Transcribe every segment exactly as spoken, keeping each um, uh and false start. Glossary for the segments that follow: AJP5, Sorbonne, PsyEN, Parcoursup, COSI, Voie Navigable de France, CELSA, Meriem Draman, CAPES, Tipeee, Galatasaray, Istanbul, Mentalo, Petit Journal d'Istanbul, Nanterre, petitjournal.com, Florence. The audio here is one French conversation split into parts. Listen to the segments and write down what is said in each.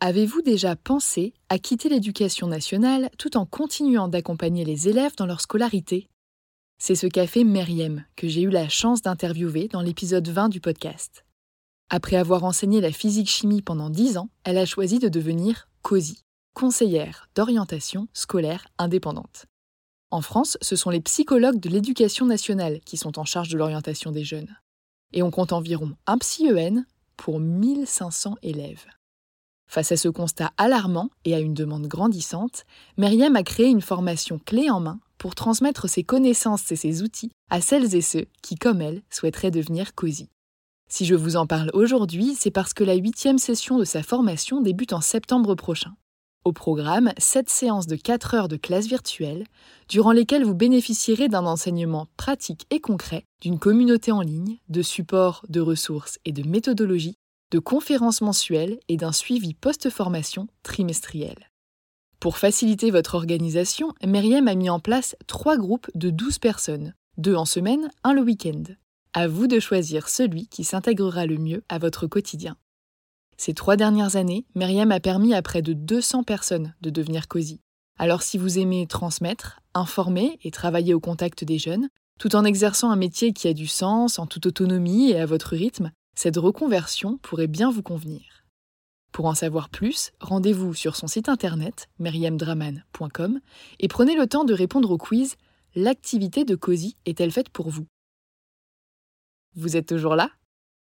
Avez-vous déjà pensé à quitter l'éducation nationale tout en continuant d'accompagner les élèves dans leur scolarité? C'est ce qu'a fait Meriem, que j'ai eu la chance d'interviewer dans l'épisode vingt du podcast. Après avoir enseigné la physique-chimie pendant dix ans, elle a choisi de devenir C O S I, conseillère d'orientation scolaire indépendante. En France, ce sont les psychologues de l'éducation nationale qui sont en charge de l'orientation des jeunes. Et on compte environ un PsyEN pour mille cinq cents élèves. Face à ce constat alarmant et à une demande grandissante, Meriem a créé une formation clé en main pour transmettre ses connaissances et ses outils à celles et ceux qui, comme elle, souhaiteraient devenir C O S I. Si je vous en parle aujourd'hui, c'est parce que la huitième session de sa formation débute en septembre prochain. Au programme, sept séances de quatre heures de classe virtuelle, durant lesquelles vous bénéficierez d'un enseignement pratique et concret, d'une communauté en ligne, de supports, de ressources et de méthodologies, de conférences mensuelles et d'un suivi post-formation trimestriel. Pour faciliter votre organisation, Meriem a mis en place trois groupes de douze personnes, deux en semaine, un le week-end. À vous de choisir celui qui s'intégrera le mieux à votre quotidien. Ces trois dernières années, Meriem a permis à près de deux cents personnes de devenir C O S I. Alors si vous aimez transmettre, informer et travailler au contact des jeunes, tout en exerçant un métier qui a du sens, en toute autonomie et à votre rythme, cette reconversion pourrait bien vous convenir. Pour en savoir plus, rendez-vous sur son site internet meriem draman point com et prenez le temps de répondre au quiz « L'activité de C O S I est-elle faite pour vous ?» Vous êtes toujours là ?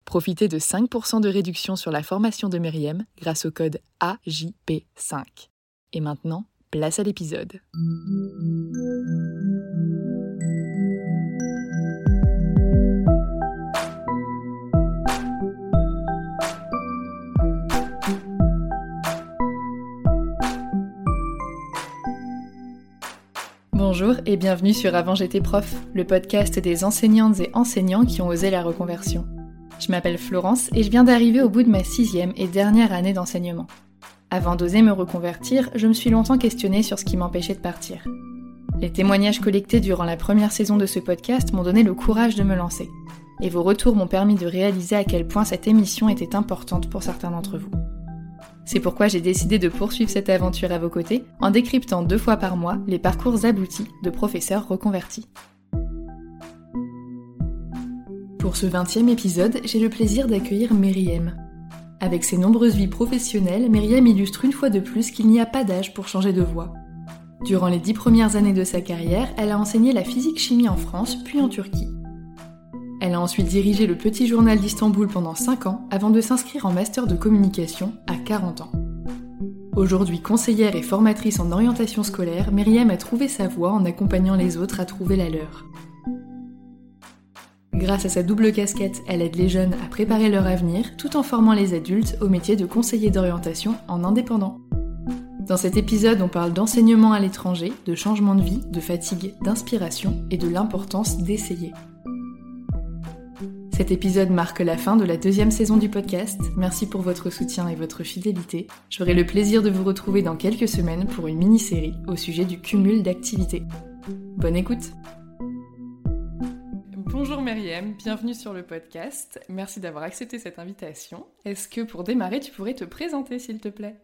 Profitez de cinq pour cent de réduction sur la formation de Meriem grâce au code A J P cinq. Et maintenant, place à l'épisode. Bonjour et bienvenue sur Avant j'étais prof, le podcast des enseignantes et enseignants qui ont osé la reconversion. Je m'appelle Florence et je viens d'arriver au bout de ma sixième et dernière année d'enseignement. Avant d'oser me reconvertir, je me suis longtemps questionnée sur ce qui m'empêchait de partir. Les témoignages collectés durant la première saison de ce podcast m'ont donné le courage de me lancer. Et vos retours m'ont permis de réaliser à quel point cette émission était importante pour certains d'entre vous. C'est pourquoi j'ai décidé de poursuivre cette aventure à vos côtés en décryptant deux fois par mois les parcours aboutis de professeurs reconvertis. Pour ce vingtième épisode, j'ai le plaisir d'accueillir Meriem. Avec ses nombreuses vies professionnelles, Meriem illustre une fois de plus qu'il n'y a pas d'âge pour changer de voie. Durant les dix premières années de sa carrière, elle a enseigné la physique-chimie en France, puis en Turquie. Elle a ensuite dirigé le Petit Journal d'Istanbul pendant cinq ans, avant de s'inscrire en master de communication à quarante ans. Aujourd'hui conseillère et formatrice en orientation scolaire, Meriem a trouvé sa voie en accompagnant les autres à trouver la leur. Grâce à sa double casquette, elle aide les jeunes à préparer leur avenir tout en formant les adultes au métier de conseiller d'orientation en indépendant. Dans cet épisode, on parle d'enseignement à l'étranger, de changement de vie, de fatigue, d'inspiration et de l'importance d'essayer. Cet épisode marque la fin de la deuxième saison du podcast. Merci pour votre soutien et votre fidélité. J'aurai le plaisir de vous retrouver dans quelques semaines pour une mini-série au sujet du cumul d'activités. Bonne écoute! Bonjour Meriem, bienvenue sur le podcast. Merci d'avoir accepté cette invitation. Est-ce que pour démarrer, tu pourrais te présenter, s'il te plaît?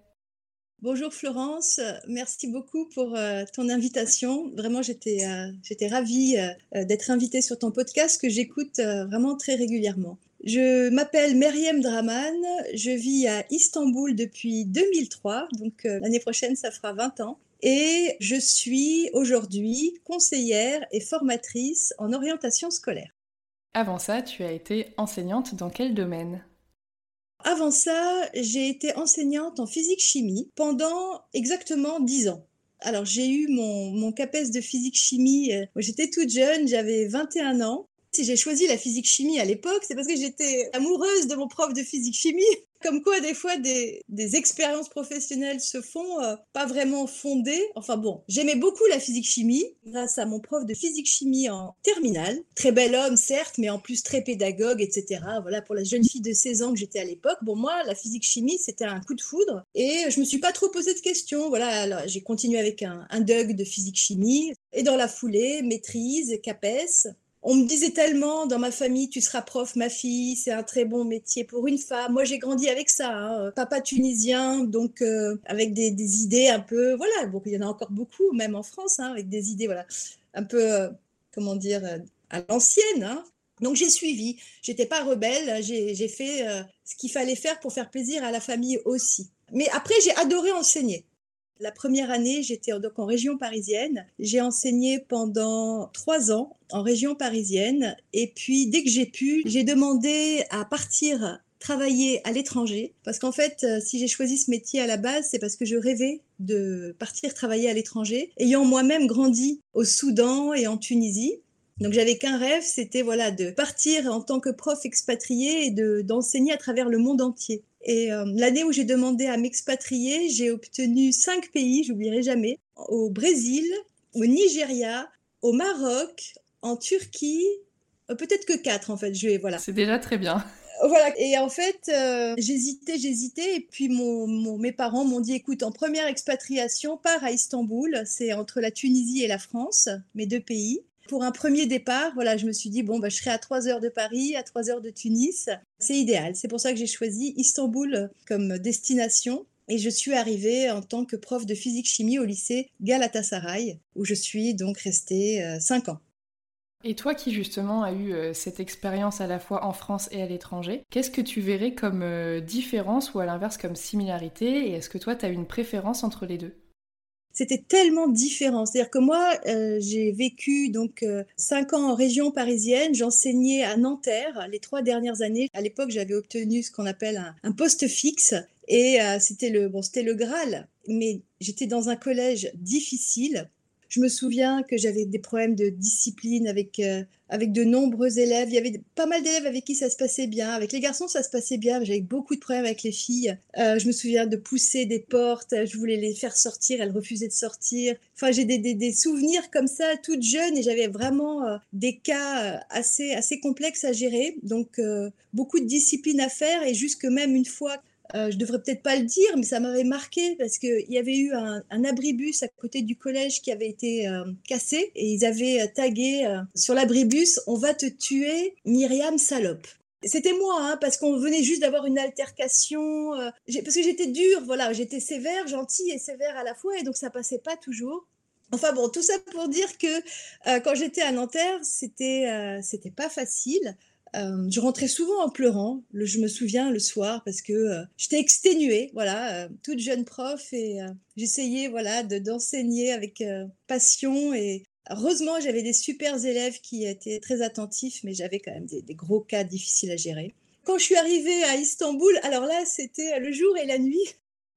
Bonjour Florence, merci beaucoup pour euh, ton invitation. Vraiment, j'étais, euh, j'étais ravie euh, d'être invitée sur ton podcast que j'écoute euh, vraiment très régulièrement. Je m'appelle Meriem Draman, je vis à Istanbul depuis deux mille trois, donc euh, l'année prochaine, ça fera vingt ans. Et je suis aujourd'hui conseillère et formatrice en orientation scolaire. Avant ça, tu as été enseignante dans quel domaine ? Avant ça, j'ai été enseignante en physique-chimie pendant exactement dix ans. Alors j'ai eu mon, mon CAPES de physique-chimie, j'étais toute jeune, j'avais vingt et un ans. Si j'ai choisi la physique-chimie à l'époque, c'est parce que j'étais amoureuse de mon prof de physique-chimie. Comme quoi, des fois, des, des expériences professionnelles se font euh, pas vraiment fondées. Enfin bon, j'aimais beaucoup la physique-chimie grâce à mon prof de physique-chimie en terminale. Très bel homme, certes, mais en plus très pédagogue, et cetera. Voilà, pour la jeune fille de seize ans que j'étais à l'époque. Bon, moi, la physique-chimie, c'était un coup de foudre et je me suis pas trop posé de questions. Voilà, alors, j'ai continué avec un, un D U G de physique-chimie et dans la foulée, maîtrise, CAPES. On me disait tellement dans ma famille, tu seras prof, ma fille, c'est un très bon métier pour une femme. Moi, j'ai grandi avec ça, hein. Papa tunisien, donc euh, avec des, des idées un peu, voilà, bon, il y en a encore beaucoup, même en France, hein, avec des idées, voilà, un peu, euh, comment dire, à l'ancienne, hein. Donc, j'ai suivi, je n'étais pas rebelle, j'ai, j'ai fait euh, ce qu'il fallait faire pour faire plaisir à la famille aussi. Mais après, j'ai adoré enseigner. La première année, j'étais donc en région parisienne. J'ai enseigné pendant trois ans en région parisienne. Et puis, dès que j'ai pu, j'ai demandé à partir travailler à l'étranger. Parce qu'en fait, si j'ai choisi ce métier à la base, c'est parce que je rêvais de partir travailler à l'étranger, ayant moi-même grandi au Soudan et en Tunisie. Donc, j'avais qu'un rêve, c'était voilà, de partir en tant que prof expatrié et de, d'enseigner à travers le monde entier. Et euh, l'année où j'ai demandé à m'expatrier, j'ai obtenu cinq pays, j'oublierai jamais, au Brésil, au Nigeria, au Maroc, en Turquie, euh, peut-être que quatre en fait, je vais, voilà. C'est déjà très bien. Voilà, et en fait, euh, j'hésitais, j'hésitais, et puis mon, mon, mes parents m'ont dit, écoute, en première expatriation, pars à Istanbul, c'est entre la Tunisie et la France, mes deux pays. Pour un premier départ, voilà, je me suis dit, bon, bah, je serai à trois heures de Paris, à trois heures de Tunis. C'est idéal. C'est pour ça que j'ai choisi Istanbul comme destination. Et je suis arrivée en tant que prof de physique-chimie au lycée Galatasaray, où je suis donc restée euh, cinq ans. Et toi qui, justement, as eu euh, cette expérience à la fois en France et à l'étranger, qu'est-ce que tu verrais comme euh, différence ou à l'inverse comme similarité? Et est-ce que toi, tu as une préférence entre les deux? C'était tellement différent. C'est-à-dire que moi, euh, j'ai vécu donc euh, cinq ans en région parisienne. J'enseignais à Nanterre les trois dernières années. À l'époque, j'avais obtenu ce qu'on appelle un, un poste fixe et euh, c'était le bon, c'était le Graal. Mais j'étais dans un collège difficile. Je me souviens que j'avais des problèmes de discipline avec, euh, avec de nombreux élèves. Il y avait pas mal d'élèves avec qui ça se passait bien. Avec les garçons, ça se passait bien. J'avais beaucoup de problèmes avec les filles. Euh, je me souviens de pousser des portes. Je voulais les faire sortir. Elles refusaient de sortir. Enfin, j'ai des, des, des souvenirs comme ça, toute jeune. Et j'avais vraiment euh, des cas assez, assez complexes à gérer. Donc, euh, beaucoup de discipline à faire. Et jusque même une fois... Euh, je ne devrais peut-être pas le dire, mais ça m'avait marqué parce qu'il y avait eu un, un abribus à côté du collège qui avait été euh, cassé et ils avaient euh, tagué euh, sur l'abribus « On va te tuer, Myriam salope ». C'était moi, hein, parce qu'on venait juste d'avoir une altercation, euh, j'ai, parce que j'étais dure, voilà, j'étais sévère, gentille et sévère à la fois et donc ça passait pas toujours. Enfin bon, tout ça pour dire que euh, quand j'étais à Nanterre, c'était, euh, c'était pas facile. Euh, je rentrais souvent en pleurant, le, je me souviens le soir, parce que euh, j'étais exténuée, voilà, euh, toute jeune prof, et euh, j'essayais voilà, de, d'enseigner avec euh, passion. Et heureusement, j'avais des super élèves qui étaient très attentifs, mais j'avais quand même des, des gros cas difficiles à gérer. Quand je suis arrivée à Istanbul, alors là, c'était le jour et la nuit.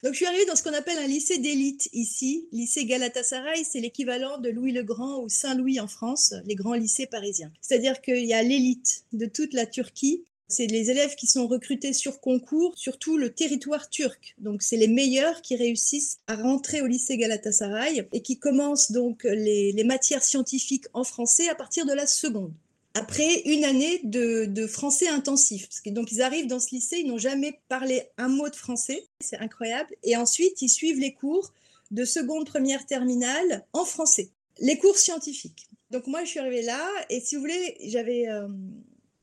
Donc, je suis arrivée dans ce qu'on appelle un lycée d'élite ici. Lycée Galatasaray, c'est l'équivalent de Louis-le-Grand ou Saint-Louis en France, les grands lycées parisiens. C'est-à-dire qu'il y a l'élite de toute la Turquie. C'est les élèves qui sont recrutés sur concours, sur tout le territoire turc. Donc, c'est les meilleurs qui réussissent à rentrer au lycée Galatasaray et qui commencent donc les, les matières scientifiques en français à partir de la seconde. Après une année de, de français intensif. Parce que, donc, ils arrivent dans ce lycée, ils n'ont jamais parlé un mot de français. C'est incroyable. Et ensuite, ils suivent les cours de seconde, première, terminale en français. Les cours scientifiques. Donc, moi, je suis arrivée là. Et si vous voulez, j'avais euh,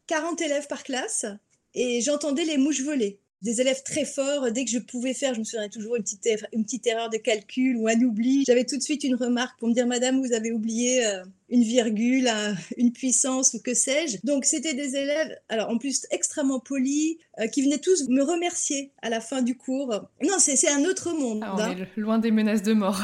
quarante élèves par classe. Et j'entendais les mouches voler. Des élèves très forts. Dès que je pouvais faire, je me souviens toujours une petite, une petite erreur de calcul ou un oubli. J'avais tout de suite une remarque pour me dire « Madame, vous avez oublié euh, une virgule, euh, une puissance ou que sais-je ». Donc, c'était des élèves, alors en plus extrêmement polis, euh, qui venaient tous me remercier à la fin du cours. Non, c'est, c'est un autre monde. Ah, on hein. est loin des menaces de mort.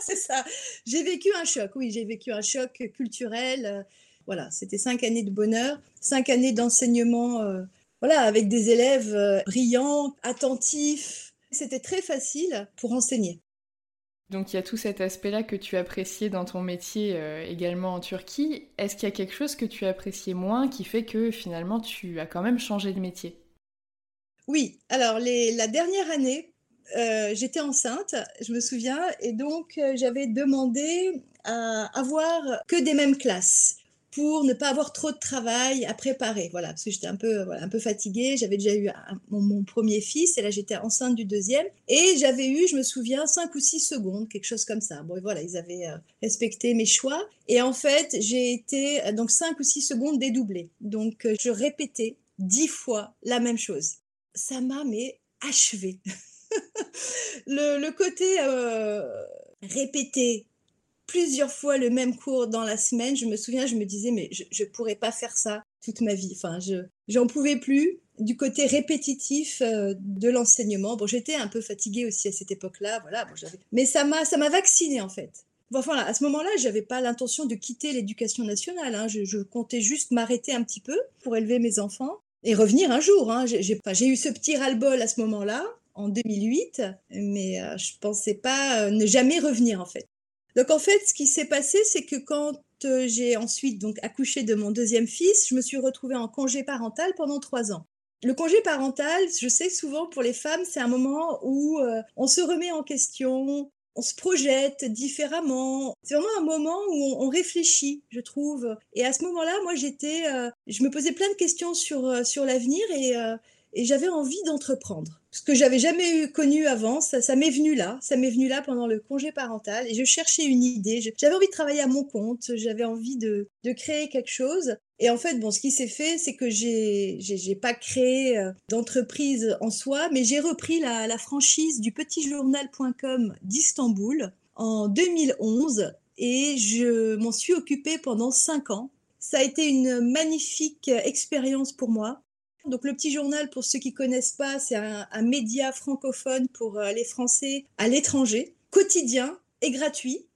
C'est ça. J'ai vécu un choc, oui, j'ai vécu un choc culturel. Euh, voilà, c'était cinq années de bonheur, cinq années d'enseignement euh, Voilà, avec des élèves brillants, attentifs. C'était très facile pour enseigner. Donc, il y a tout cet aspect-là que tu appréciais dans ton métier euh, également en Turquie. Est-ce qu'il y a quelque chose que tu appréciais moins qui fait que finalement, tu as quand même changé de métier? Oui, alors les, la dernière année, euh, j'étais enceinte, je me souviens, et donc euh, j'avais demandé à avoir que des mêmes classes. pour ne pas avoir trop de travail à préparer. Voilà, parce que j'étais un peu, voilà, un peu fatiguée. J'avais déjà eu un, mon, mon premier fils et là, j'étais enceinte du deuxième. Et j'avais eu, je me souviens, cinq ou six secondes, quelque chose comme ça. Bon, voilà, ils avaient euh, respecté mes choix. Et en fait, j'ai été, euh, donc cinq ou six secondes dédoublées. Donc, euh, je répétais dix fois la même chose. Ça m'a, mais achevée. le, le côté euh, répété plusieurs fois le même cours dans la semaine, je me souviens, je me disais, mais je ne pourrais pas faire ça toute ma vie. Enfin, je j'en pouvais plus du côté répétitif euh, de l'enseignement. Bon, j'étais un peu fatiguée aussi à cette époque-là, voilà. Bon, j'avais... Mais ça m'a, ça m'a vaccinée, en fait. Bon, enfin, à ce moment-là, je n'avais pas l'intention de quitter l'éducation nationale, hein. Je, je comptais juste m'arrêter un petit peu pour élever mes enfants et revenir un jour, hein. J'ai, j'ai, j'ai eu ce petit ras-le-bol à ce moment-là, en deux mille huit, mais euh, je ne pensais pas euh, ne jamais revenir, en fait. Donc, en fait, ce qui s'est passé, c'est que quand euh, j'ai ensuite donc, accouché de mon deuxième fils, je me suis retrouvée en congé parental pendant trois ans. Le congé parental, je sais, souvent, pour les femmes, c'est un moment où euh, on se remet en question, on se projette différemment. C'est vraiment un moment où on, on réfléchit, je trouve. Et à ce moment-là, moi, j'étais, euh, je me posais plein de questions sur, euh, sur l'avenir et... Euh, Et j'avais envie d'entreprendre, ce que j'avais jamais eu connu avant, ça, ça m'est venu là, ça m'est venu là pendant le congé parental, et je cherchais une idée, je, j'avais envie de travailler à mon compte, j'avais envie de, de créer quelque chose, et en fait, bon, ce qui s'est fait, c'est que j'ai, j'ai, j'ai pas créé d'entreprise en soi, mais j'ai repris la, la franchise du petit journal point com d'Istanbul en deux mille onze, et je m'en suis occupée pendant cinq ans, ça a été une magnifique expérience pour moi. Donc, le Petit Journal, pour ceux qui ne connaissent pas, c'est un, un média francophone pour euh, les Français à l'étranger, quotidien et gratuit.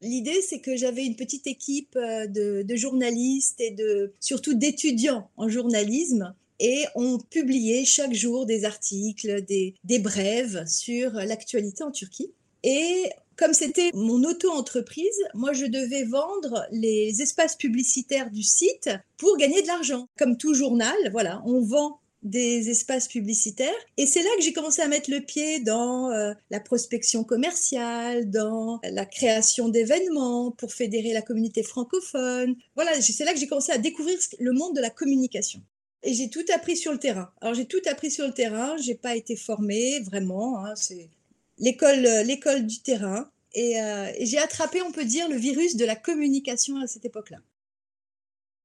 L'idée, c'est que j'avais une petite équipe euh, de, de journalistes et de, surtout d'étudiants en journalisme. Et on publiait chaque jour des articles, des, des brèves sur l'actualité en Turquie. Et comme c'était mon auto-entreprise, moi, je devais vendre les espaces publicitaires du site pour gagner de l'argent. Comme tout journal, voilà, on vend des espaces publicitaires. Et c'est là que j'ai commencé à mettre le pied dans euh, la prospection commerciale, dans la création d'événements pour fédérer la communauté francophone. Voilà, c'est là que j'ai commencé à découvrir le monde de la communication. Et j'ai tout appris sur le terrain. Alors, j'ai tout appris sur le terrain. J'ai pas été formée, vraiment, hein, c'est... L'école, l'école du terrain, et, euh, et j'ai attrapé, on peut dire, le virus de la communication à cette époque-là.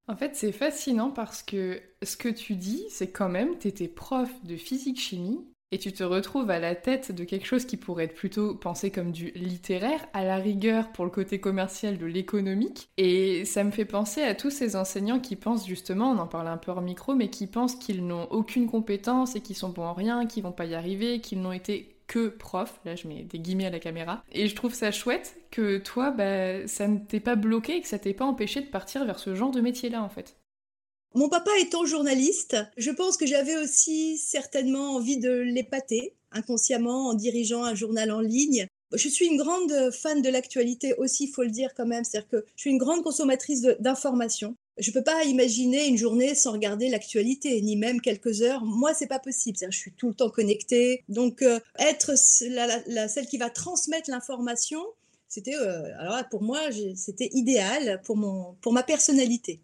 En fait, c'est fascinant parce que ce que tu dis, c'est quand même, tu étais prof de physique-chimie et tu te retrouves à la tête de quelque chose qui pourrait être plutôt pensé comme du littéraire, à la rigueur pour le côté commercial de l'économique. Et ça me fait penser à tous ces enseignants qui pensent justement, on en parle un peu hors micro, mais qui pensent qu'ils n'ont aucune compétence et qu'ils sont bons en rien, qu'ils vont pas y arriver, qu'ils n'ont été que prof, là je mets des guillemets à la caméra, et je trouve ça chouette que toi, bah, ça ne t'ait pas bloqué et que ça t'ait pas empêché de partir vers ce genre de métier-là, en fait. Mon papa étant journaliste, je pense que j'avais aussi certainement envie de l'épater, inconsciemment, en dirigeant un journal en ligne. Je suis une grande fan de l'actualité aussi, il faut le dire quand même, c'est-à-dire que je suis une grande consommatrice de, d'informations. Je ne peux pas imaginer une journée sans regarder l'actualité, ni même quelques heures. Moi, ce n'est pas possible. C'est-à-dire, je suis tout le temps connectée. Donc, euh, être la, la, la, celle qui va transmettre l'information, c'était, euh, alors là, pour moi, j'ai, c'était idéal pour, mon, pour ma personnalité.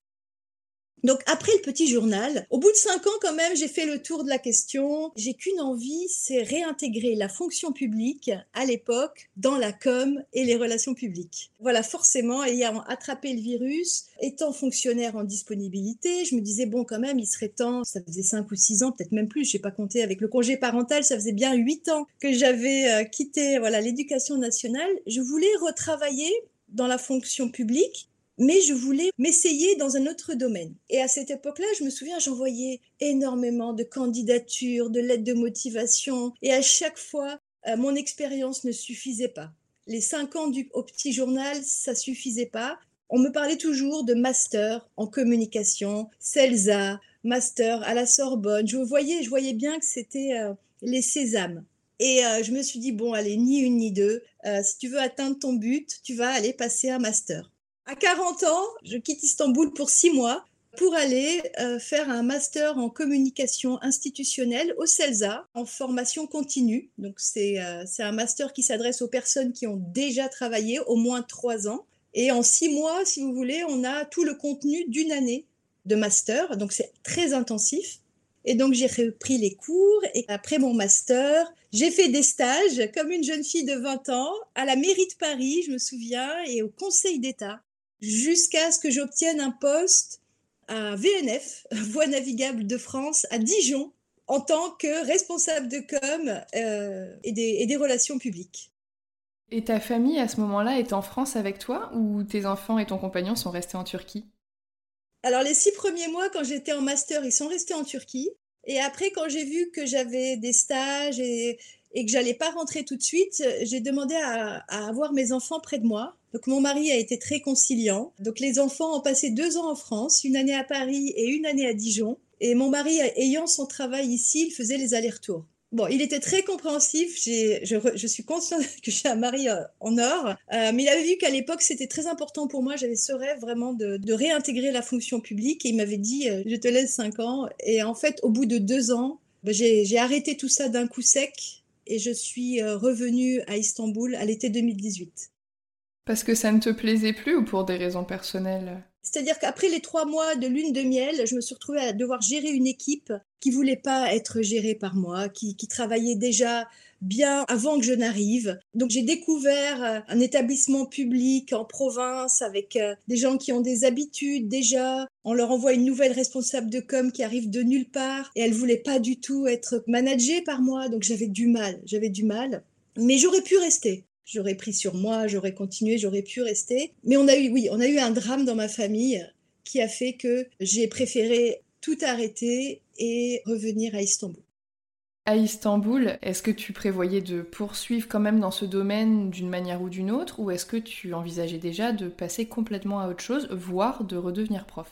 Donc, après le petit journal, au bout de cinq ans, quand même, j'ai fait le tour de la question. J'ai qu'une envie, c'est réintégrer la fonction publique, à l'époque, dans la com et les relations publiques. Voilà, forcément, ayant attrapé le virus, étant fonctionnaire en disponibilité, je me disais, bon, quand même, il serait temps, ça faisait cinq ou six ans, peut-être même plus, je n'ai pas compté, avec le congé parental, ça faisait bien huit ans que j'avais euh, quitté voilà, l'éducation nationale. Je voulais retravailler dans la fonction publique, mais je voulais m'essayer dans un autre domaine. Et à cette époque-là, je me souviens, j'envoyais énormément de candidatures, de lettres de motivation. Et à chaque fois, euh, mon expérience ne suffisait pas. Les cinq ans du, au petit journal, ça ne suffisait pas. On me parlait toujours de master en communication, CELSA, master à la Sorbonne. Je voyais, je voyais bien que c'était euh, les sésames. Et euh, je me suis dit, bon, allez, ni une ni deux. Euh, si tu veux atteindre ton but, tu vas aller passer un master. À quarante ans, je quitte Istanbul pour six mois pour aller euh, faire un master en communication institutionnelle au CELSA, en formation continue. Donc c'est, euh, c'est un master qui s'adresse aux personnes qui ont déjà travaillé au moins trois ans. Et en six mois, si vous voulez, on a tout le contenu d'une année de master. Donc, c'est très intensif. Et donc, j'ai repris les cours. Et après mon master, j'ai fait des stages comme une jeune fille de vingt ans à la mairie de Paris, je me souviens, et au Conseil d'État, jusqu'à ce que j'obtienne un poste à V N F, Voie Navigable de France, à Dijon, en tant que responsable de com euh, et, des, et des relations publiques. Et ta famille, à ce moment-là, est en France avec toi ou tes enfants et ton compagnon sont restés en Turquie? Alors, les six premiers mois, quand j'étais en master, ils sont restés en Turquie. Et après, quand j'ai vu que j'avais des stages et, et que je n'allais pas rentrer tout de suite, j'ai demandé à, à avoir mes enfants près de moi. Donc, mon mari a été très conciliant. Donc, les enfants ont passé deux ans en France, une année à Paris et une année à Dijon. Et mon mari, ayant son travail ici, il faisait les allers-retours. Bon, il était très compréhensif. J'ai, je, je suis consciente que j'ai un mari en or. Euh, mais il avait vu qu'à l'époque, c'était très important pour moi. J'avais ce rêve vraiment de, de réintégrer la fonction publique. Et il m'avait dit, euh, je te laisse cinq ans. Et en fait, au bout de deux ans, bah, j'ai, j'ai arrêté tout ça d'un coup sec. Et je suis euh, revenue à Istanbul à l'été deux mille dix-huit. Parce que ça ne te plaisait plus ou pour des raisons personnelles? C'est-à-dire qu'après les trois mois de lune de miel, je me suis retrouvée à devoir gérer une équipe qui ne voulait pas être gérée par moi, qui, qui travaillait déjà bien avant que je n'arrive. Donc j'ai découvert un établissement public en province avec des gens qui ont des habitudes déjà. On leur envoie une nouvelle responsable de com qui arrive de nulle part et elle ne voulait pas du tout être managée par moi. Donc j'avais du mal, j'avais du mal. Mais j'aurais pu rester. J'aurais pris sur moi, j'aurais continué, j'aurais pu rester. Mais on a eu, oui, on a eu un drame dans ma famille qui a fait que j'ai préféré tout arrêter et revenir à Istanbul. À Istanbul, est-ce que tu prévoyais de poursuivre quand même dans ce domaine d'une manière ou d'une autre, ou est-ce que tu envisageais déjà de passer complètement à autre chose, voire de redevenir prof?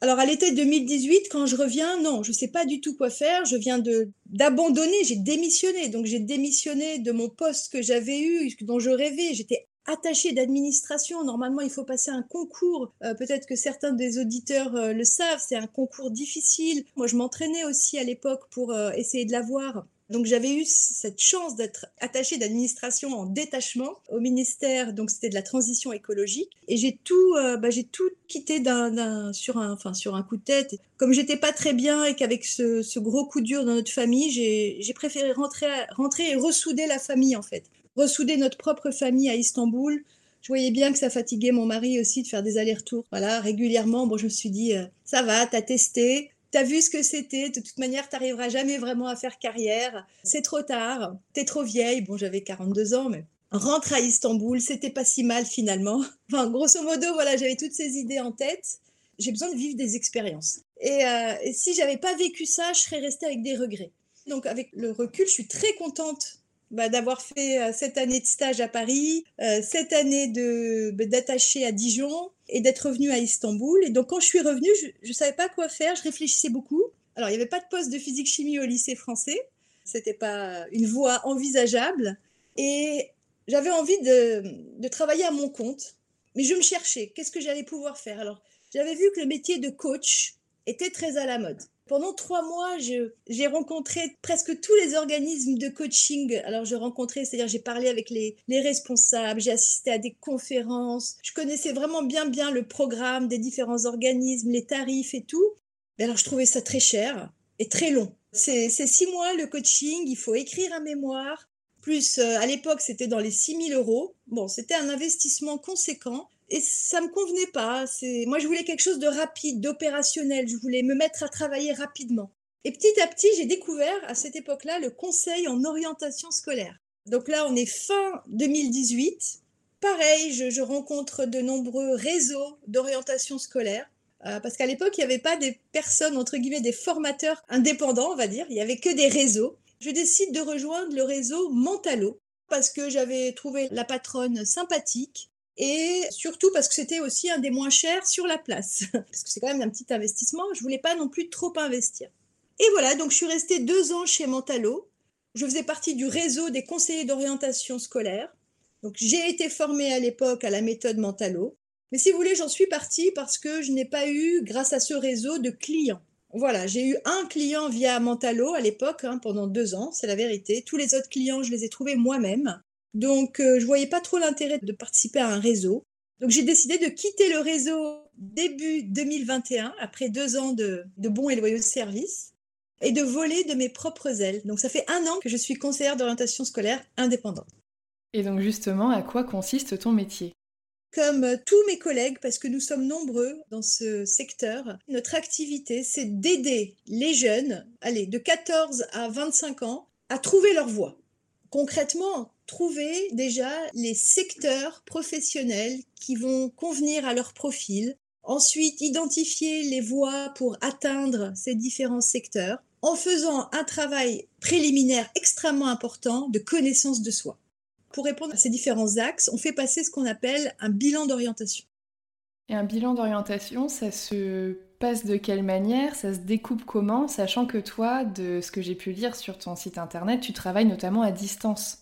Alors, à l'été deux mille dix-huit, quand je reviens, non, je ne sais pas du tout quoi faire. Je viens de, d'abandonner, j'ai démissionné. Donc, j'ai démissionné de mon poste que j'avais eu, dont je rêvais. J'étais attachée d'administration. Normalement, il faut passer un concours. Euh, peut-être que certains des auditeurs euh, le savent, c'est un concours difficile. Moi, je m'entraînais aussi à l'époque pour euh, essayer de l'avoir. Donc, j'avais eu cette chance d'être attachée d'administration en détachement au ministère, donc c'était de la transition écologique. Et j'ai tout, euh, bah, j'ai tout quitté d'un, d'un, sur, un, enfin, sur un coup de tête. Comme j'étais pas très bien et qu'avec ce, ce gros coup dur dans notre famille, j'ai, j'ai préféré rentrer, rentrer et ressouder la famille en fait. Ressouder notre propre famille à Istanbul. Je voyais bien que ça fatiguait mon mari aussi de faire des allers-retours. Voilà, régulièrement, bon, je me suis dit, euh, ça va, t'as testé. T'as vu ce que c'était, de toute manière, t'arriveras jamais vraiment à faire carrière. C'est trop tard, t'es trop vieille. Bon, j'avais quarante-deux ans, mais rentre à Istanbul, c'était pas si mal finalement. Enfin, grosso modo, voilà, j'avais toutes ces idées en tête. J'ai besoin de vivre des expériences. Et, euh, et si j'avais pas vécu ça, je serais restée avec des regrets. Donc, avec le recul, je suis très contente bah, d'avoir fait euh, cette année de stage à Paris, euh, cette année de, bah, d'attaché à Dijon, et d'être revenue à Istanbul. Et donc, quand je suis revenue, je ne savais pas quoi faire, je réfléchissais beaucoup. Alors, il n'y avait pas de poste de physique-chimie au lycée français, ce n'était pas une voie envisageable. Et j'avais envie de, de travailler à mon compte, mais je me cherchais, qu'est-ce que j'allais pouvoir faire? Alors, j'avais vu que le métier de coach était très à la mode. Pendant trois mois, je, j'ai rencontré presque tous les organismes de coaching. Alors, je rencontrais, c'est-à-dire j'ai parlé avec les, les responsables, j'ai assisté à des conférences. Je connaissais vraiment bien, bien le programme des différents organismes, les tarifs et tout. Mais alors, je trouvais ça très cher et très long. C'est, c'est six mois le coaching, il faut écrire un mémoire. Plus, à l'époque, c'était dans les six mille euros. Bon, c'était un investissement conséquent. Et ça me convenait pas. C'est... Moi, je voulais quelque chose de rapide, d'opérationnel. Je voulais me mettre à travailler rapidement. Et petit à petit, j'ai découvert à cette époque-là le conseil en orientation scolaire. Donc là, on est fin deux mille dix-huit. Pareil, je, je rencontre de nombreux réseaux d'orientation scolaire. Euh, parce qu'à l'époque, il n'y avait pas des personnes, entre guillemets, des formateurs indépendants, on va dire. Il n'y avait que des réseaux. Je décide de rejoindre le réseau Mentalo parce que j'avais trouvé la patronne sympathique. Et surtout parce que c'était aussi un des moins chers sur la place. Parce que c'est quand même un petit investissement. Je ne voulais pas non plus trop investir. Et voilà, donc je suis restée deux ans chez Mentalo. Je faisais partie du réseau des conseillers d'orientation scolaire. Donc j'ai été formée à l'époque à la méthode Mentalo. Mais si vous voulez, j'en suis partie parce que je n'ai pas eu, grâce à ce réseau, de clients. Voilà, j'ai eu un client via Mentalo à l'époque, hein, pendant deux ans, c'est la vérité. Tous les autres clients, je les ai trouvés moi-même. Donc, euh, je ne voyais pas trop l'intérêt de participer à un réseau. Donc, j'ai décidé de quitter le réseau début deux mille vingt et un, après deux ans de, de bons et loyaux services, et de voler de mes propres ailes. Donc, ça fait un an que je suis conseillère d'orientation scolaire indépendante. Et donc, justement, à quoi consiste ton métier ? Comme tous mes collègues, parce que nous sommes nombreux dans ce secteur, notre activité, c'est d'aider les jeunes, allez, de quatorze à vingt-cinq ans, à trouver leur voie. Concrètement, trouver déjà les secteurs professionnels qui vont convenir à leur profil. Ensuite, identifier les voies pour atteindre ces différents secteurs en faisant un travail préliminaire extrêmement important de connaissance de soi. Pour répondre à ces différents axes, on fait passer ce qu'on appelle un bilan d'orientation. Et un bilan d'orientation, ça se passe de quelle manière ? Ça se découpe comment ? Sachant que toi, de ce que j'ai pu lire sur ton site internet, tu travailles notamment à distance.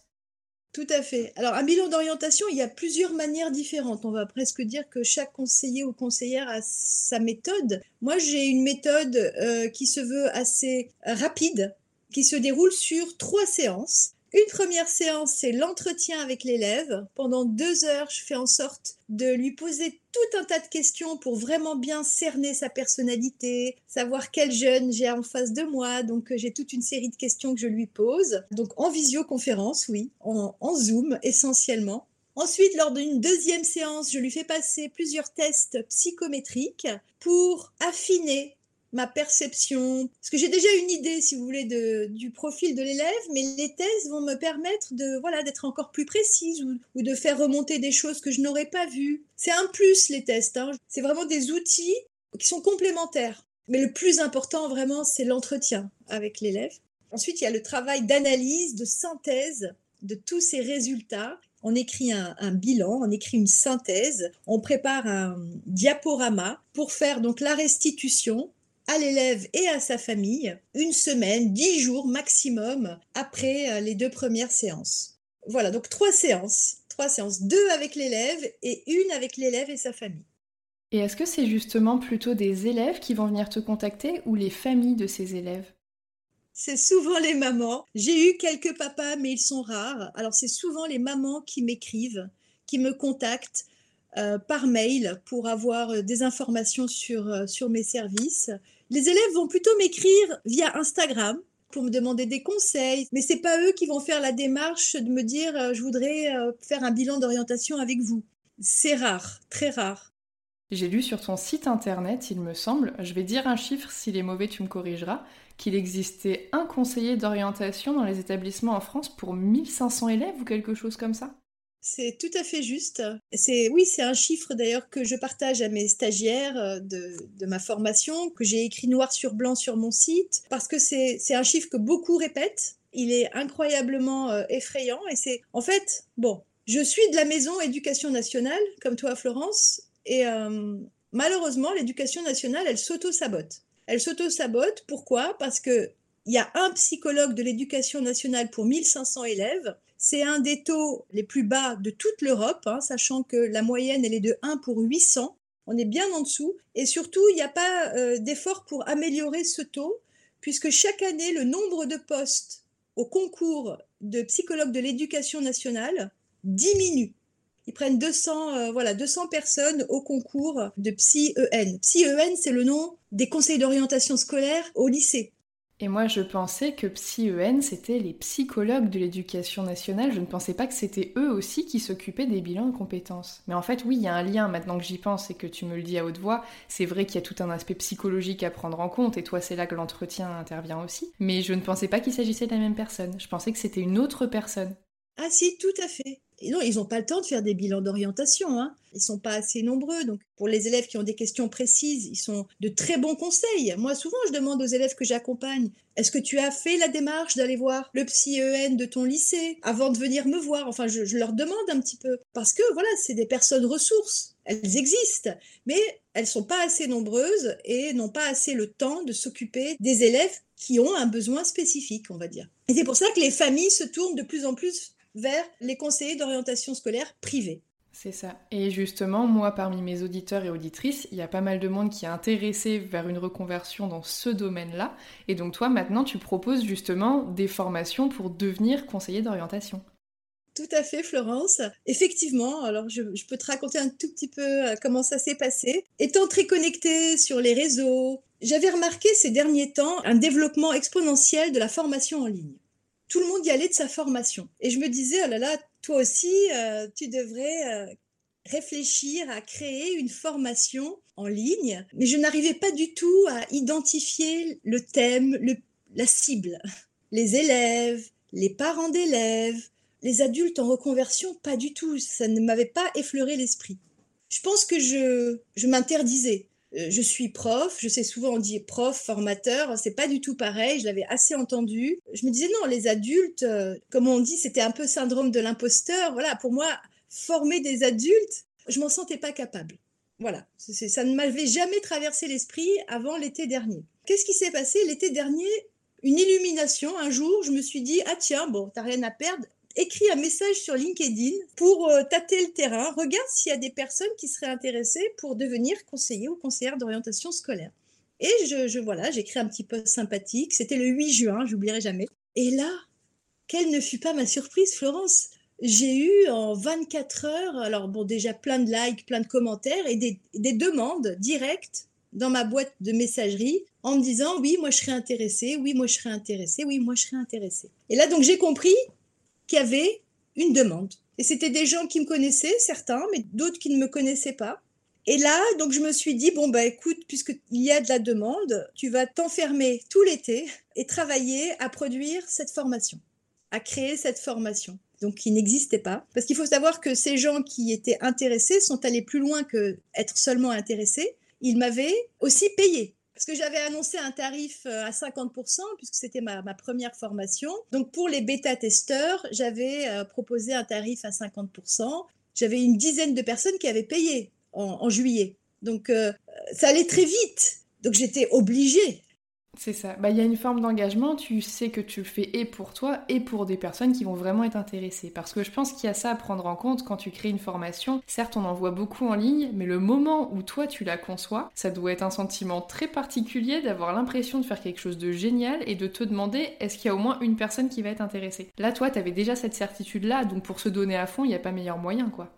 Tout à fait. Alors, un bilan d'orientation, il y a plusieurs manières différentes. On va presque dire que chaque conseiller ou conseillère a sa méthode. Moi, j'ai une méthode euh, qui se veut assez rapide, qui se déroule sur trois séances. Une première séance, c'est l'entretien avec l'élève. Pendant deux heures, je fais en sorte de lui poser tout un tas de questions pour vraiment bien cerner sa personnalité, savoir quel jeune j'ai en face de moi. Donc, j'ai toute une série de questions que je lui pose. Donc, en visioconférence, oui, en, en Zoom essentiellement. Ensuite, lors d'une deuxième séance, je lui fais passer plusieurs tests psychométriques pour affiner ma perception, parce que j'ai déjà une idée, si vous voulez, de, du profil de l'élève, mais les tests vont me permettre de, voilà, d'être encore plus précise ou, ou de faire remonter des choses que je n'aurais pas vues. C'est un plus, les tests, hein. C'est vraiment des outils qui sont complémentaires. Mais le plus important, vraiment, c'est l'entretien avec l'élève. Ensuite, il y a le travail d'analyse, de synthèse de tous ces résultats. On écrit un, un bilan, on écrit une synthèse, on prépare un diaporama pour faire donc la restitution à l'élève et à sa famille, une semaine, dix jours maximum après les deux premières séances. Voilà, donc trois séances, trois séances, deux avec l'élève et une avec l'élève et sa famille. Et est-ce que c'est justement plutôt des élèves qui vont venir te contacter ou les familles de ces élèves ? C'est souvent les mamans. J'ai eu quelques papas, mais ils sont rares. Alors c'est souvent les mamans qui m'écrivent, qui me contactent euh, par mail pour avoir des informations sur, euh, sur mes services. Les élèves vont plutôt m'écrire via Instagram pour me demander des conseils, mais ce n'est pas eux qui vont faire la démarche de me dire euh, « je voudrais euh, faire un bilan d'orientation avec vous ». C'est rare, très rare. J'ai lu sur ton site internet, il me semble, je vais dire un chiffre, s'il est mauvais tu me corrigeras, qu'il existait un conseiller d'orientation dans les établissements en France pour mille cinq cents élèves ou quelque chose comme ça ? C'est tout à fait juste. C'est, oui, c'est un chiffre d'ailleurs que je partage à mes stagiaires de, de ma formation, que j'ai écrit noir sur blanc sur mon site, parce que c'est, c'est un chiffre que beaucoup répètent. Il est incroyablement effrayant et c'est, en fait, bon, je suis de la maison Éducation nationale, comme toi Florence, et euh, malheureusement, l'Éducation nationale, elle s'auto-sabote. Elle s'auto-sabote, pourquoi ? Parce qu'il y a un psychologue de l'Éducation nationale pour mille cinq cents élèves. C'est un des taux les plus bas de toute l'Europe, hein, sachant que la moyenne, elle est de un pour huit cents. On est bien en dessous. Et surtout, il n'y a pas euh, d'effort pour améliorer ce taux, puisque chaque année, le nombre de postes au concours de psychologues de l'Éducation nationale diminue. Ils prennent deux cents, euh, voilà, deux cents personnes au concours de PsyEN. PsyEN, c'est le nom des conseils d'orientation scolaire au lycée. Et moi, je pensais que PsyEN, c'était les psychologues de l'Éducation nationale. Je ne pensais pas que c'était eux aussi qui s'occupaient des bilans de compétences. Mais en fait, oui, il y a un lien maintenant que j'y pense et que tu me le dis à haute voix. C'est vrai qu'il y a tout un aspect psychologique à prendre en compte et toi, c'est là que l'entretien intervient aussi. Mais je ne pensais pas qu'il s'agissait de la même personne. Je pensais que c'était une autre personne. Ah si, tout à fait. Et non, ils n'ont pas le temps de faire des bilans d'orientation, hein. Ils ne sont pas assez nombreux. Donc, pour les élèves qui ont des questions précises, ils sont de très bons conseils. Moi, souvent, je demande aux élèves que j'accompagne, est-ce que tu as fait la démarche d'aller voir le PsyEN de ton lycée avant de venir me voir ? Enfin, je, je leur demande un petit peu. Parce que, voilà, c'est des personnes ressources. Elles existent, mais elles ne sont pas assez nombreuses et n'ont pas assez le temps de s'occuper des élèves qui ont un besoin spécifique, on va dire. Et c'est pour ça que les familles se tournent de plus en plus vers les conseillers d'orientation scolaire privés. C'est ça. Et justement, moi, parmi mes auditeurs et auditrices, il y a pas mal de monde qui est intéressé vers une reconversion dans ce domaine-là. Et donc toi, maintenant, tu proposes justement des formations pour devenir conseiller d'orientation. Tout à fait, Florence. Effectivement, alors je, je peux te raconter un tout petit peu comment ça s'est passé. Étant très connectée sur les réseaux, j'avais remarqué ces derniers temps un développement exponentiel de la formation en ligne. Tout le monde y allait de sa formation. Et je me disais, oh là là, toi aussi, euh, tu devrais euh, réfléchir à créer une formation en ligne. Mais je n'arrivais pas du tout à identifier le thème, le, la cible. Les élèves, les parents d'élèves, les adultes en reconversion, pas du tout. Ça ne m'avait pas effleuré l'esprit. Je pense que je, je m'interdisais. Je suis prof, je sais souvent on dit prof, formateur, c'est pas du tout pareil, je l'avais assez entendu. Je me disais non, les adultes, comme on dit, c'était un peu syndrome de l'imposteur. Voilà, pour moi, former des adultes, je m'en sentais pas capable. Voilà, c'est, ça ne m'avait jamais traversé l'esprit avant l'été dernier. Qu'est-ce qui s'est passé l'été dernier? Une illumination, un jour, je me suis dit « Ah tiens, bon, t'as rien à perdre, écris un message sur LinkedIn pour euh, tâter le terrain, regarde s'il y a des personnes qui seraient intéressées pour devenir conseiller ou conseillère d'orientation scolaire. » Et je, je, voilà, j'ai écrit un petit post sympathique, c'était le huit juin, j'oublierai jamais. Et là, quelle ne fut pas ma surprise, Florence? J'ai eu en vingt-quatre heures, alors bon, déjà plein de likes, plein de commentaires et des, des demandes directes dans ma boîte de messagerie en me disant « oui, moi je serais intéressée, oui, moi je serais intéressée, oui, moi je serais intéressée ». Et là donc j'ai compris qu'il y avait une demande. Et c'était des gens qui me connaissaient, certains, mais d'autres qui ne me connaissaient pas. Et là donc je me suis dit « bon bah écoute, puisqu'il y a de la demande, tu vas t'enfermer tout l'été et travailler à produire cette formation, à créer cette formation ». Donc qui n'existait pas. Parce qu'il faut savoir que ces gens qui étaient intéressés sont allés plus loin qu'être seulement intéressés. Ils m'avaient aussi payé parce que j'avais annoncé un tarif à cinquante pour cent puisque c'était ma, ma première formation. Donc pour les bêta-testeurs, j'avais euh, proposé un tarif à cinquante pour cent. J'avais une dizaine de personnes qui avaient payé en, en juillet. Donc euh, ça allait très vite. Donc j'étais obligée. C'est ça. Bah, y a une forme d'engagement. Tu sais que tu le fais et pour toi et pour des personnes qui vont vraiment être intéressées. Parce que je pense qu'il y a ça à prendre en compte quand tu crées une formation. Certes, on en voit beaucoup en ligne, mais le moment où toi, tu la conçois, ça doit être un sentiment très particulier d'avoir l'impression de faire quelque chose de génial et de te demander est-ce qu'il y a au moins une personne qui va être intéressée. Là, toi, t'avais déjà cette certitude-là. Donc, pour se donner à fond, il n'y a pas meilleur moyen, quoi.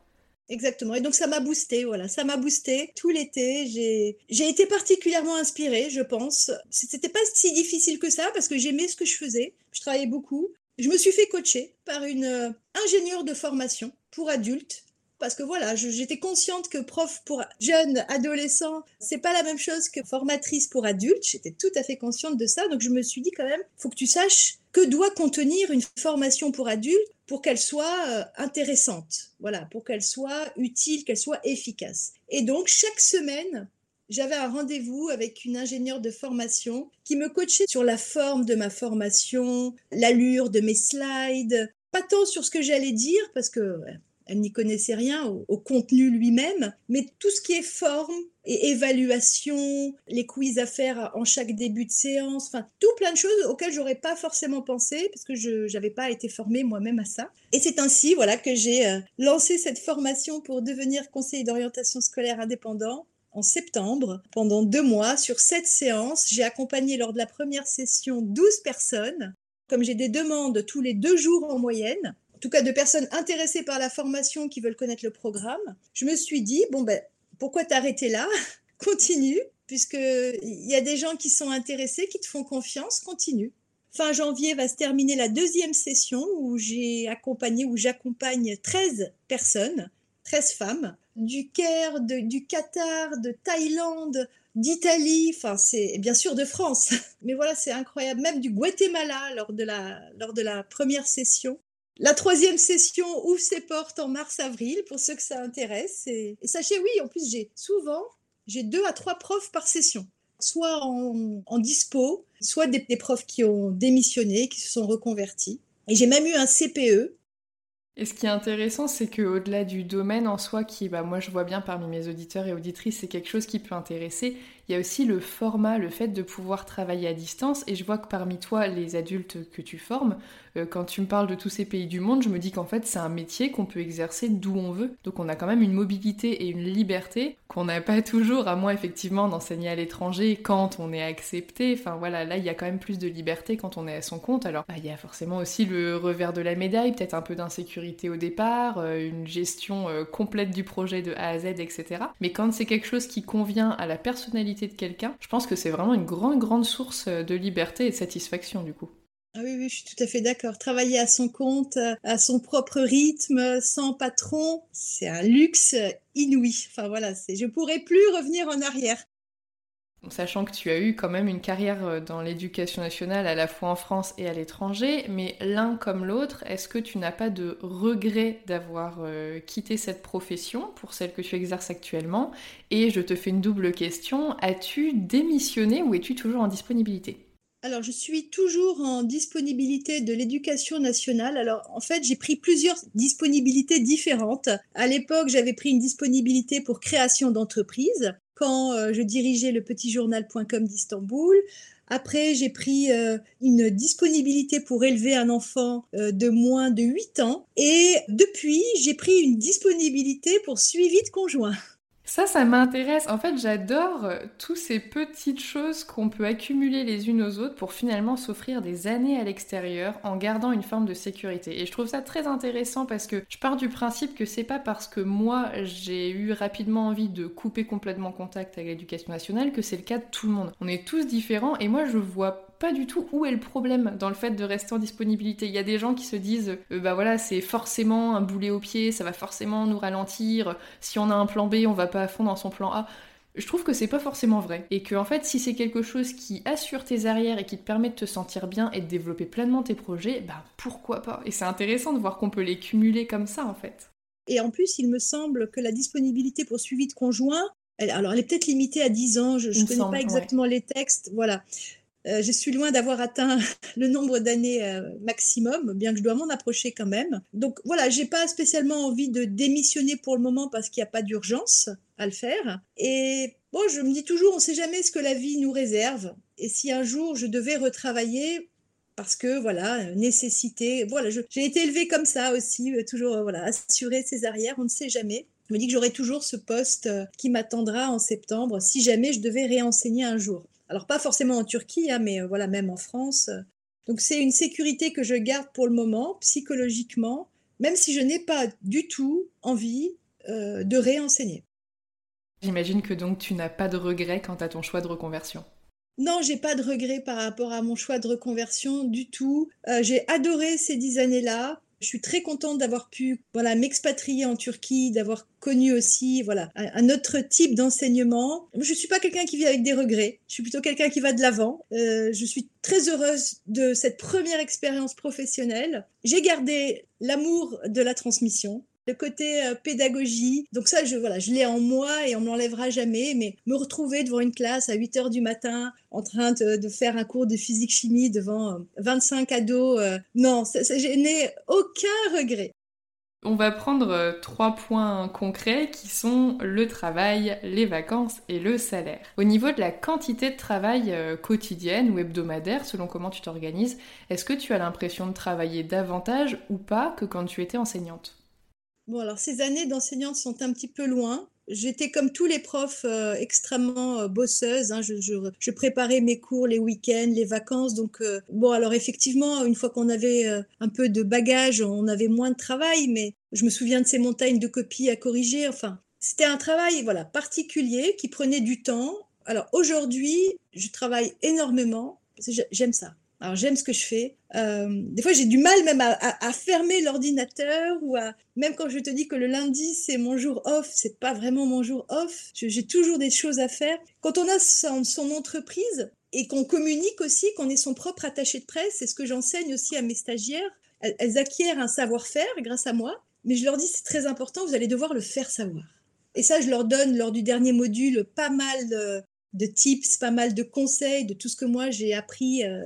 Exactement. Et donc, ça m'a boostée, voilà. Ça m'a boostée tout l'été. J'ai, j'ai été particulièrement inspirée, je pense. C'était pas si difficile que ça parce que j'aimais ce que je faisais. Je travaillais beaucoup. Je me suis fait coacher par une euh, ingénieure de formation pour adultes parce que voilà, je, j'étais consciente que prof pour jeunes, adolescents, c'est pas la même chose que formatrice pour adultes. J'étais tout à fait consciente de ça. Donc, je me suis dit quand même, faut que tu saches que doit contenir une formation pour adultes pour qu'elle soit intéressante, voilà, pour qu'elle soit utile, qu'elle soit efficace. Et donc, chaque semaine, j'avais un rendez-vous avec une ingénieure de formation qui me coachait sur la forme de ma formation, l'allure de mes slides, pas tant sur ce que j'allais dire, parce qu'elle n'y connaissait rien au, au contenu lui-même, mais tout ce qui est forme et évaluation, les quiz à faire en chaque début de séance, enfin tout plein de choses auxquelles j'aurais pas forcément pensé parce que je n'avais pas été formée moi-même à ça. Et c'est ainsi voilà, que j'ai euh, lancé cette formation pour devenir conseiller d'orientation scolaire indépendant en septembre. Pendant deux mois, sur sept séances, j'ai accompagné lors de la première session douze personnes. Comme j'ai des demandes tous les deux jours en moyenne, en tout cas de personnes intéressées par la formation qui veulent connaître le programme, je me suis dit, bon ben, pourquoi t'arrêter là? Continue, puisqu'il y a des gens qui sont intéressés, qui te font confiance, continue. Fin janvier va se terminer la deuxième session où j'ai accompagné, où j'accompagne treize personnes, treize femmes, du Caire, de, du Qatar, de Thaïlande, d'Italie, enfin c'est bien sûr de France, mais voilà c'est incroyable, même du Guatemala lors de la, lors de la première session. La troisième session ouvre ses portes en mars-avril, pour ceux que ça intéresse. Et, et sachez, oui, en plus, j'ai souvent, j'ai deux à trois profs par session, soit en, en dispo, soit des, des profs qui ont démissionné, qui se sont reconvertis. Et j'ai même eu un C P E. Et ce qui est intéressant, c'est qu'au-delà du domaine en soi, qui, bah, moi, je vois bien parmi mes auditeurs et auditrices, c'est quelque chose qui peut intéresser, Il y a aussi le format, le fait de pouvoir travailler à distance. Et je vois que parmi toi, les adultes que tu formes, euh, quand tu me parles de tous ces pays du monde, je me dis qu'en fait, c'est un métier qu'on peut exercer d'où on veut. Donc on a quand même une mobilité et une liberté qu'on n'a pas toujours, à moins effectivement d'enseigner à l'étranger quand on est accepté. Enfin voilà, là, il y a quand même plus de liberté quand on est à son compte. Alors bah, il y a forcément aussi le revers de la médaille, peut-être un peu d'insécurité au départ, euh, une gestion euh, complète du projet de A à Z, et cetera. Mais quand c'est quelque chose qui convient à la personnalité de quelqu'un, je pense que c'est vraiment une grande, grande source de liberté et de satisfaction du coup. Ah oui, oui, je suis tout à fait d'accord. Travailler à son compte, à son propre rythme, sans patron, c'est un luxe inouï. Enfin voilà, c'est... je ne pourrais plus revenir en arrière. Sachant que tu as eu quand même une carrière dans l'éducation nationale à la fois en France et à l'étranger, mais l'un comme l'autre, est-ce que tu n'as pas de regret d'avoir euh, quitté cette profession pour celle que tu exerces actuellement? Et je te fais une double question, as-tu démissionné ou es-tu toujours en disponibilité? Alors, je suis toujours en disponibilité de l'éducation nationale. Alors, en fait, j'ai pris plusieurs disponibilités différentes. À l'époque, j'avais pris une disponibilité pour création d'entreprise, quand je dirigeais le petit journal point com d'Istanbul. Après, j'ai pris euh, une disponibilité pour élever un enfant euh, de moins de huit ans. Et depuis, j'ai pris une disponibilité pour suivi de conjoint. Ça, ça m'intéresse. En fait, j'adore toutes ces petites choses qu'on peut accumuler les unes aux autres pour finalement s'offrir des années à l'extérieur en gardant une forme de sécurité. Et je trouve ça très intéressant parce que je pars du principe que c'est pas parce que moi, j'ai eu rapidement envie de couper complètement contact avec l'éducation nationale que c'est le cas de tout le monde. On est tous différents et moi, je vois pas du tout où est le problème dans le fait de rester en disponibilité. Il y a des gens qui se disent euh, bah voilà, c'est forcément un boulet au pied, ça va forcément nous ralentir, si on a un plan B, on va pas à fond dans son plan A. Je trouve que c'est pas forcément vrai. Et que en fait, si c'est quelque chose qui assure tes arrières et qui te permet de te sentir bien et de développer pleinement tes projets, bah pourquoi pas? Et c'est intéressant de voir qu'on peut les cumuler comme ça en fait. Et en plus, il me semble que la disponibilité pour suivi de conjoint, elle, alors elle est peut-être limitée à dix ans, je, je connais semble, pas exactement ouais. les textes, voilà. Euh, je suis loin d'avoir atteint le nombre d'années euh, maximum, bien que je dois m'en approcher quand même. Donc voilà, j'ai pas spécialement envie de démissionner pour le moment parce qu'il n'y a pas d'urgence à le faire. Et bon, je me dis toujours, on ne sait jamais ce que la vie nous réserve. Et si un jour je devais retravailler, parce que voilà, nécessité, voilà, je, j'ai été élevée comme ça aussi, toujours euh, voilà, assurer ses arrières, on ne sait jamais. Je me dis que j'aurai toujours ce poste qui m'attendra en septembre si jamais je devais réenseigner un jour. Alors, pas forcément en Turquie, hein, mais euh, voilà, même en France. Donc, c'est une sécurité que je garde pour le moment, psychologiquement, même si je n'ai pas du tout envie euh, de réenseigner. J'imagine que donc, tu n'as pas de regrets quant à ton choix de reconversion. Non, j'ai pas de regrets par rapport à mon choix de reconversion du tout. Euh, j'ai adoré ces dix années-là. Je suis très contente d'avoir pu voilà, m'expatrier en Turquie, d'avoir connu aussi voilà, un autre type d'enseignement. Je ne suis pas quelqu'un qui vit avec des regrets, je suis plutôt quelqu'un qui va de l'avant. Euh, je suis très heureuse de cette première expérience professionnelle. J'ai gardé l'amour de la transmission, le côté euh, pédagogie. Donc ça, je, voilà, je l'ai en moi et on ne l'enlèvera jamais, mais me retrouver devant une classe à huit heures du matin en train de, de faire un cours de physique-chimie devant euh, vingt-cinq ados, euh, non, ça, ça, je n'ai aucun regret. On va prendre euh, trois points concrets qui sont le travail, les vacances et le salaire. Au niveau de la quantité de travail euh, quotidienne ou hebdomadaire, selon comment tu t'organises, est-ce que tu as l'impression de travailler davantage ou pas que quand tu étais enseignante? Bon, alors ces années d'enseignante sont un petit peu loin. J'étais comme tous les profs euh, extrêmement euh, bosseuse. Hein. Je, je, je préparais mes cours les week-ends, les vacances. Donc euh, bon, alors effectivement, une fois qu'on avait euh, un peu de bagages, on avait moins de travail. Mais je me souviens de ces montagnes de copies à corriger. Enfin, c'était un travail voilà particulier qui prenait du temps. Alors aujourd'hui, je travaille énormément parce que j'aime ça. Alors, j'aime ce que je fais. Euh, des fois, j'ai du mal même à, à, à fermer l'ordinateur ou à... Même quand je te dis que le lundi, c'est mon jour off, c'est pas vraiment mon jour off. Je, j'ai toujours des choses à faire. Quand on a son, son entreprise et qu'on communique aussi, qu'on est son propre attaché de presse, c'est ce que j'enseigne aussi à mes stagiaires. Elles, elles acquièrent un savoir-faire grâce à moi, mais je leur dis c'est très important, vous allez devoir le faire savoir. Et ça, je leur donne lors du dernier module pas mal de, de tips, pas mal de conseils, de tout ce que moi j'ai appris... Euh,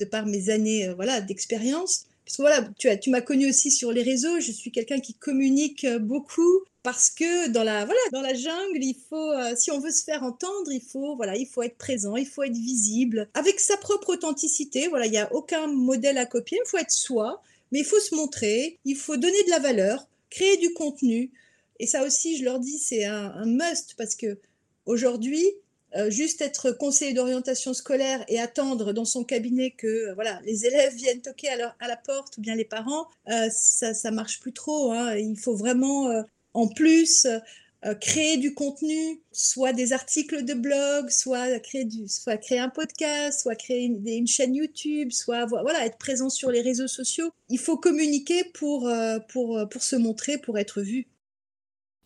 de par mes années euh, voilà, d'expérience, Parce que voilà, tu, as, tu m'as connue aussi sur les réseaux, je suis quelqu'un qui communique beaucoup, parce que dans la, voilà, dans la jungle, il faut, euh, si on veut se faire entendre, il faut, voilà, il faut être présent, il faut être visible, avec sa propre authenticité. Voilà, il n'y a aucun modèle à copier, il faut être soi, mais il faut se montrer, il faut donner de la valeur, créer du contenu. Et ça aussi, je leur dis, c'est un, un must, parce qu'aujourd'hui, Euh, juste être conseiller d'orientation scolaire et attendre dans son cabinet que euh, voilà, les élèves viennent toquer à, leur, à la porte, ou bien les parents, euh, ça ne marche plus trop, hein. Il faut vraiment, euh, en plus, euh, créer du contenu, soit des articles de blog, soit créer, du, soit créer un podcast, soit créer une, une chaîne YouTube, soit voilà, être présent sur les réseaux sociaux. Il faut communiquer pour, euh, pour, pour se montrer, pour être vu.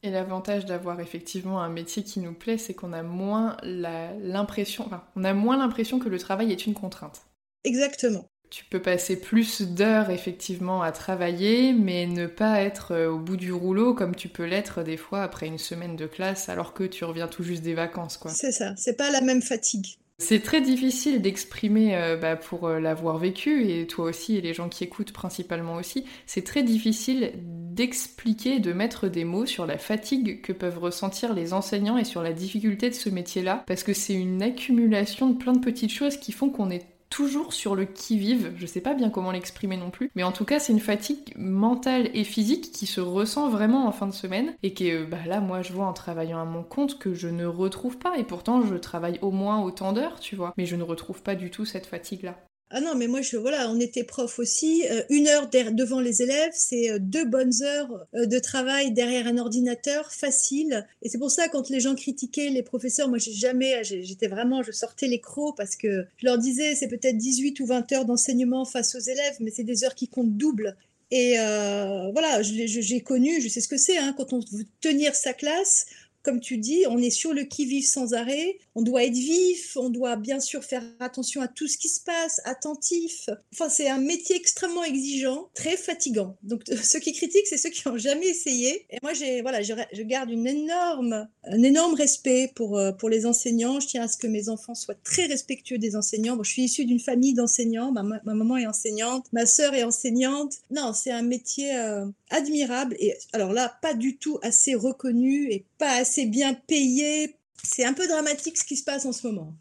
Et l'avantage d'avoir effectivement un métier qui nous plaît, c'est qu'on a moins la, l'impression, enfin, on a moins l'impression que le travail est une contrainte. Exactement. Tu peux passer plus d'heures effectivement à travailler, mais ne pas être au bout du rouleau comme tu peux l'être des fois après une semaine de classe, alors que tu reviens tout juste des vacances, quoi. C'est ça, c'est pas la même fatigue. C'est très difficile d'exprimer, euh, bah, pour l'avoir vécu, et toi aussi, et les gens qui écoutent principalement aussi, c'est très difficile d'expliquer, de mettre des mots sur la fatigue que peuvent ressentir les enseignants et sur la difficulté de ce métier-là, parce que c'est une accumulation de plein de petites choses qui font qu'on est toujours sur le qui-vive. Je sais pas bien comment l'exprimer non plus, mais en tout cas, c'est une fatigue mentale et physique qui se ressent vraiment en fin de semaine, et que bah là, moi, je vois en travaillant à mon compte que je ne retrouve pas, et pourtant, je travaille au moins autant d'heures, tu vois, mais je ne retrouve pas du tout cette fatigue-là. Ah non, mais moi, je, voilà, on était prof aussi. Euh, une heure der- devant les élèves, c'est deux bonnes heures euh, de travail derrière un ordinateur, facile. Et c'est pour ça, quand les gens critiquaient les professeurs, moi, j'ai jamais, j'étais vraiment, je sortais les crocs, parce que je leur disais, c'est peut-être dix-huit ou vingt heures d'enseignement face aux élèves, mais c'est des heures qui comptent double. Et euh, voilà, je, je, j'ai connu, je sais ce que c'est, hein, quand on veut tenir sa classe. Comme tu dis, on est sur le qui-vive sans arrêt, on doit être vif, on doit bien sûr faire attention à tout ce qui se passe, attentif. Enfin, c'est un métier extrêmement exigeant, très fatigant. Donc, ceux qui critiquent, c'est ceux qui n'ont jamais essayé. Et moi, j'ai, voilà, je, je garde une énorme, un énorme respect pour, pour les enseignants. Je tiens à ce que mes enfants soient très respectueux des enseignants. Bon, je suis issue d'une famille d'enseignants. Ma, ma maman est enseignante, ma sœur est enseignante. Non, c'est un métier euh, admirable. Et alors là, pas du tout assez reconnu et pas assez c'est bien payé. C'est un peu dramatique ce qui se passe en ce moment.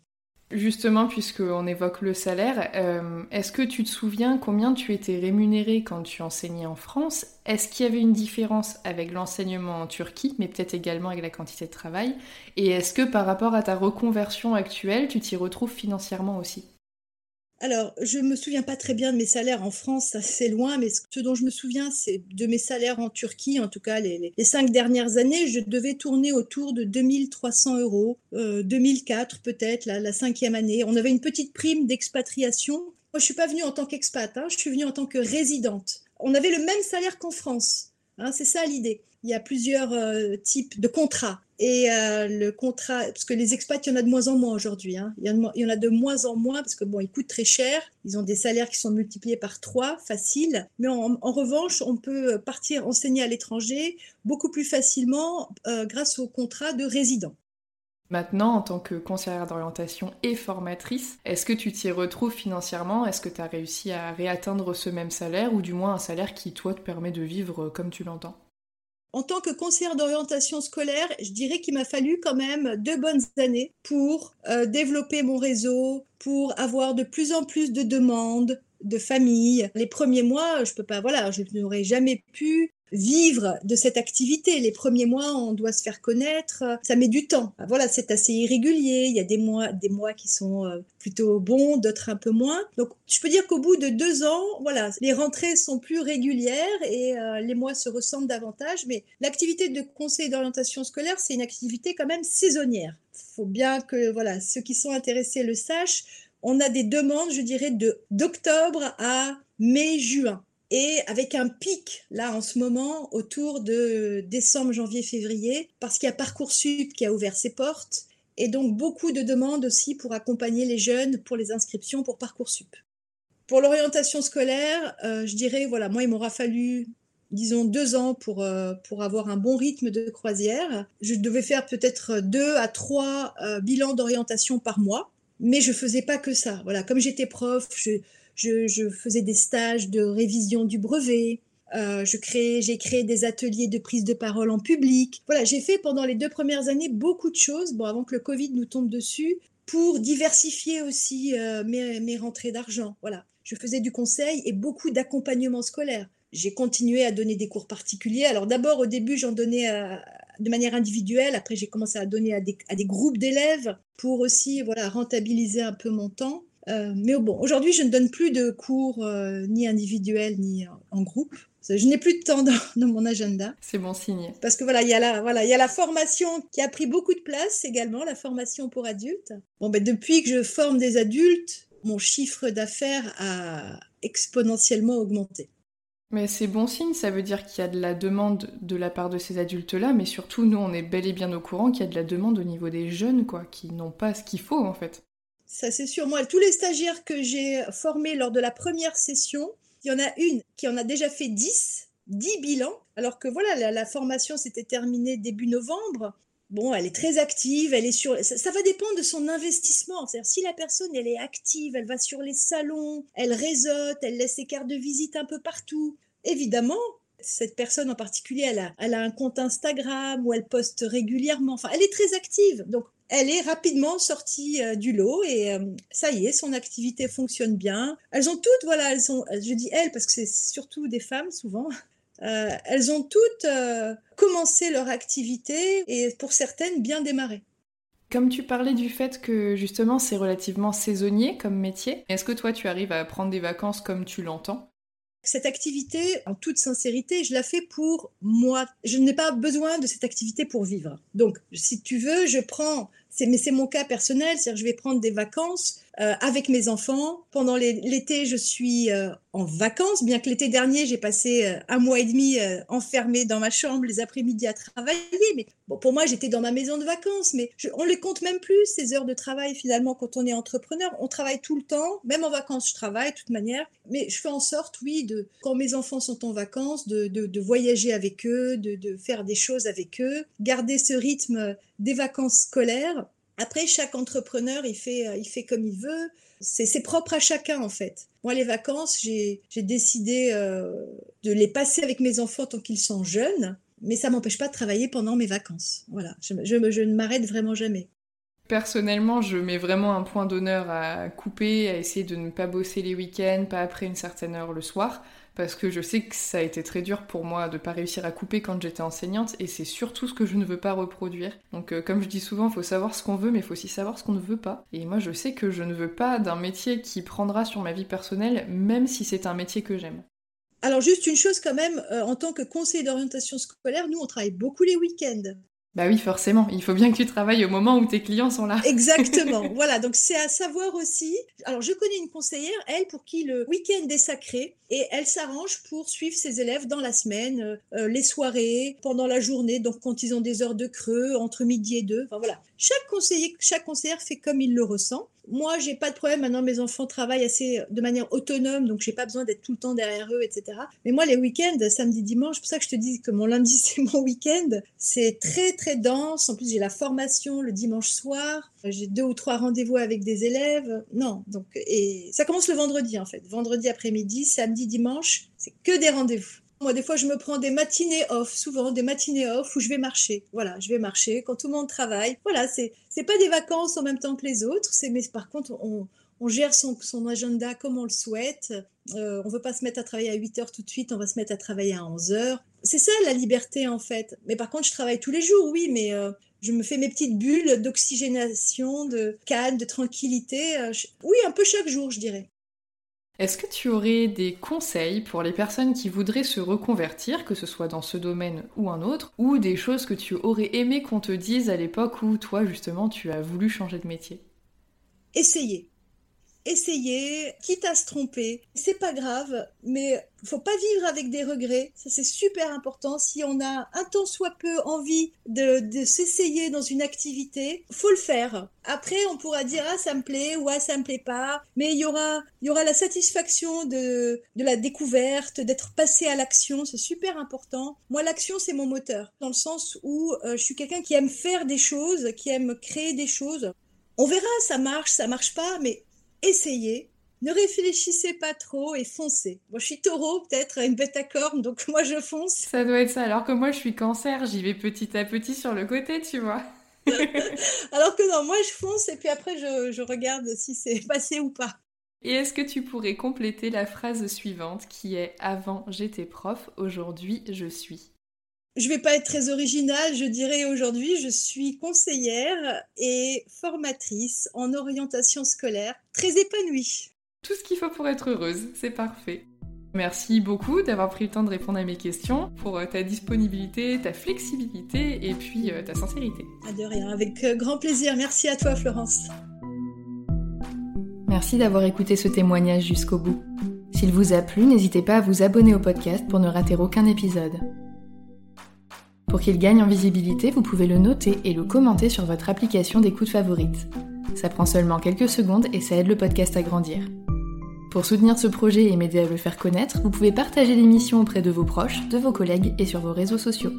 Justement, puisqu'on évoque le salaire, euh, est-ce que tu te souviens combien tu étais rémunérée quand tu enseignais en France ? Est-ce qu'il y avait une différence avec l'enseignement en Turquie, mais peut-être également avec la quantité de travail ? Et est-ce que par rapport à ta reconversion actuelle, tu t'y retrouves financièrement aussi ? Alors, je ne me souviens pas très bien de mes salaires en France, ça c'est loin, mais ce dont je me souviens, c'est de mes salaires en Turquie. En tout cas, les, les cinq dernières années, je devais tourner autour de deux mille trois cents euros, euh, deux mille quatre peut-être, la, la cinquième année. On avait une petite prime d'expatriation. Moi, je ne suis pas venue en tant qu'expat, hein, je suis venue en tant que résidente. On avait le même salaire qu'en France, hein, c'est ça l'idée. Il y a plusieurs euh, types de contrats. Et euh, le contrat, parce que les expats, il y en a de moins en moins aujourd'hui. Hein. Il, y en a, il y en a de moins en moins parce que bon, ils coûtent très cher. Ils ont des salaires qui sont multipliés par trois, facile. Mais en, en revanche, on peut partir enseigner à l'étranger beaucoup plus facilement euh, grâce au contrat de résident. Maintenant, en tant que conseillère d'orientation et formatrice, est-ce que tu t'y retrouves financièrement ? Est-ce que tu as réussi à réatteindre ce même salaire ou du moins un salaire qui, toi, te permet de vivre comme tu l'entends ? En tant que conseillère d'orientation scolaire, je dirais qu'il m'a fallu quand même deux bonnes années pour euh, développer mon réseau, pour avoir de plus en plus de demandes de familles. Les premiers mois, je peux pas, voilà, je n'aurais jamais pu vivre de cette activité. Les premiers mois, on doit se faire connaître, ça met du temps. Voilà, c'est assez irrégulier, il y a des mois, des mois qui sont plutôt bons, d'autres un peu moins. Donc, je peux dire qu'au bout de deux ans, voilà, les rentrées sont plus régulières et euh, les mois se ressemblent davantage, mais l'activité de conseil d'orientation scolaire, c'est une activité quand même saisonnière. Il faut bien que voilà, ceux qui sont intéressés le sachent. On a des demandes, je dirais, de, d'octobre à mai-juin. Et avec un pic, là, en ce moment, autour de décembre, janvier, février, parce qu'il y a Parcoursup qui a ouvert ses portes. Et donc, beaucoup de demandes aussi pour accompagner les jeunes pour les inscriptions pour Parcoursup. Pour l'orientation scolaire, euh, je dirais, voilà, moi, il m'aura fallu, disons, deux ans pour, euh, pour avoir un bon rythme de croisière. Je devais faire peut-être deux à trois euh, bilans d'orientation par mois, mais je faisais pas que ça. Voilà, comme j'étais prof, je... je, je faisais des stages de révision du brevet, euh, je créais, j'ai créé des ateliers de prise de parole en public. Voilà, j'ai fait pendant les deux premières années beaucoup de choses, bon, avant que le Covid nous tombe dessus, pour diversifier aussi euh, mes, mes rentrées d'argent. Voilà, je faisais du conseil et beaucoup d'accompagnement scolaire. J'ai continué à donner des cours particuliers. Alors d'abord, au début, j'en donnais à, de manière individuelle. Après, j'ai commencé à donner à des, à des groupes d'élèves pour aussi voilà, rentabiliser un peu mon temps. Euh, mais bon, aujourd'hui, je ne donne plus de cours euh, ni individuels ni en groupe. Je n'ai plus de temps dans, dans mon agenda. C'est bon signe. Parce que voilà, il y a la, voilà, il y a la formation qui a pris beaucoup de place également, la formation pour adultes. Bon, ben, depuis que je forme des adultes, mon chiffre d'affaires a exponentiellement augmenté. Mais c'est bon signe, ça veut dire qu'il y a de la demande de la part de ces adultes-là, mais surtout, nous, on est bel et bien au courant qu'il y a de la demande au niveau des jeunes, quoi, qui n'ont pas ce qu'il faut, en fait. Ça, c'est sûr. Moi, tous les stagiaires que j'ai formés lors de la première session, il y en a une qui en a déjà fait dix, dix bilans, alors que voilà, la, la formation s'était terminée début novembre. Bon, elle est très active, elle est sur... Ça, ça va dépendre de son investissement. C'est-à-dire, si la personne, elle est active, elle va sur les salons, elle réseaute, elle laisse ses cartes de visite un peu partout. Évidemment, cette personne en particulier, elle a, elle a un compte Instagram où elle poste régulièrement. Enfin, elle est très active. Donc, elle est rapidement sortie euh, du lot et euh, ça y est, son activité fonctionne bien. Elles ont toutes, voilà, elles ont... Je dis elles parce que c'est surtout des femmes, souvent... Euh, elles ont toutes euh, commencé leur activité et pour certaines bien démarré. Comme tu parlais du fait que justement c'est relativement saisonnier comme métier, est-ce que toi tu arrives à prendre des vacances comme tu l'entends ? Cette activité, en toute sincérité, je la fais pour moi. Je n'ai pas besoin de cette activité pour vivre. Donc si tu veux, je prends... C'est, mais c'est mon cas personnel, c'est-à-dire que je vais prendre des vacances euh, avec mes enfants. Pendant les, l'été, je suis euh, en vacances, bien que l'été dernier, j'ai passé euh, un mois et demi euh, enfermée dans ma chambre les après-midi à travailler. Mais bon, pour moi, j'étais dans ma maison de vacances, mais je, on les compte même plus, ces heures de travail, finalement, quand on est entrepreneur. On travaille tout le temps, même en vacances, je travaille de toute manière. Mais je fais en sorte, oui, de, quand mes enfants sont en vacances, de, de, de voyager avec eux, de, de faire des choses avec eux, garder ce rythme des vacances scolaires. Après, chaque entrepreneur, il fait, il fait comme il veut. C'est, c'est propre à chacun, en fait. Moi, les vacances, j'ai, j'ai décidé euh, de les passer avec mes enfants tant qu'ils sont jeunes, mais ça ne m'empêche pas de travailler pendant mes vacances. Voilà, je, je, je ne m'arrête vraiment jamais. Personnellement, je mets vraiment un point d'honneur à couper, à essayer de ne pas bosser les week-ends, pas après une certaine heure le soir, parce que je sais que ça a été très dur pour moi de ne pas réussir à couper quand j'étais enseignante, et c'est surtout ce que je ne veux pas reproduire. Donc euh, comme je dis souvent, il faut savoir ce qu'on veut, mais il faut aussi savoir ce qu'on ne veut pas. Et moi, je sais que je ne veux pas d'un métier qui prendra sur ma vie personnelle, même si c'est un métier que j'aime. Alors juste une chose quand même, euh, en tant que conseiller d'orientation scolaire, nous, on travaille beaucoup les week-ends. Bah oui, forcément. Il faut bien que tu travailles au moment où tes clients sont là. Exactement. Voilà. Donc, c'est à savoir aussi. Alors, je connais une conseillère, elle, pour qui le week-end est sacré et elle s'arrange pour suivre ses élèves dans la semaine, euh, les soirées, pendant la journée. Donc, quand ils ont des heures de creux, entre midi et deux. Enfin, voilà. Chaque conseiller, chaque conseillère fait comme il le ressent. Moi, j'ai pas de problème. Maintenant, mes enfants travaillent assez de manière autonome, donc j'ai pas besoin d'être tout le temps derrière eux, et cetera. Mais moi, les week-ends, samedi, dimanche, c'est pour ça que je te dis que mon lundi, c'est mon week-end. C'est très, très dense. En plus, j'ai la formation le dimanche soir. J'ai deux ou trois rendez-vous avec des élèves. Non, donc, et ça commence le vendredi, en fait. Vendredi après-midi, samedi, dimanche, c'est que des rendez-vous. Moi, des fois, je me prends des matinées off, souvent des matinées off où je vais marcher. Voilà, je vais marcher quand tout le monde travaille. Voilà, c'est c'est pas des vacances en même temps que les autres. C'est mais par contre, on, on gère son son agenda comme on le souhaite. Euh, on veut pas se mettre à travailler à huit heures tout de suite. On va se mettre à travailler à onze heures. C'est ça la liberté en fait. Mais par contre, je travaille tous les jours, oui, mais euh, je me fais mes petites bulles d'oxygénation, de calme, de tranquillité. Euh, je... Oui, un peu chaque jour, je dirais. Est-ce que tu aurais des conseils pour les personnes qui voudraient se reconvertir, que ce soit dans ce domaine ou un autre, ou des choses que tu aurais aimé qu'on te dise à l'époque où toi, justement, tu as voulu changer de métier ? Essayez. Essayez, quitte à se tromper. C'est pas grave, mais faut pas vivre avec des regrets. Ça, c'est super important. Si on a un tant soit peu envie de, de s'essayer dans une activité, faut le faire. Après, on pourra dire « Ah, ça me plaît » ou « Ah, ça me plaît pas ». Mais il y aura, il y aura la satisfaction de, de la découverte, d'être passé à l'action. C'est super important. Moi, l'action, c'est mon moteur. Dans le sens où euh, je suis quelqu'un qui aime faire des choses, qui aime créer des choses. On verra, ça marche, ça marche pas, mais essayez, Ne réfléchissez pas trop et foncez. Moi, je suis taureau, peut-être, une bête à cornes, donc moi, je fonce. Ça doit être ça, alors que moi, je suis cancer, j'y vais petit à petit sur le côté, tu vois. Alors que non, moi, je fonce et puis après, je, je regarde si c'est passé ou pas. Et est-ce que tu pourrais compléter la phrase suivante qui est « Avant, j'étais prof, aujourd'hui, je suis ». Je ne vais pas être très originale, je dirais aujourd'hui, je suis conseillère et formatrice en orientation scolaire, très épanouie. Tout ce qu'il faut pour être heureuse, c'est parfait. Merci beaucoup d'avoir pris le temps de répondre à mes questions, pour ta disponibilité, ta flexibilité et puis ta sincérité. Ah, de rien, avec grand plaisir. Merci à toi, Florence. Merci d'avoir écouté ce témoignage jusqu'au bout. S'il vous a plu, n'hésitez pas à vous abonner au podcast pour ne rater aucun épisode. Pour qu'il gagne en visibilité, vous pouvez le noter et le commenter sur votre application d'écoute favorite. Ça prend seulement quelques secondes et ça aide le podcast à grandir. Pour soutenir ce projet et m'aider à le faire connaître, vous pouvez partager l'émission auprès de vos proches, de vos collègues et sur vos réseaux sociaux.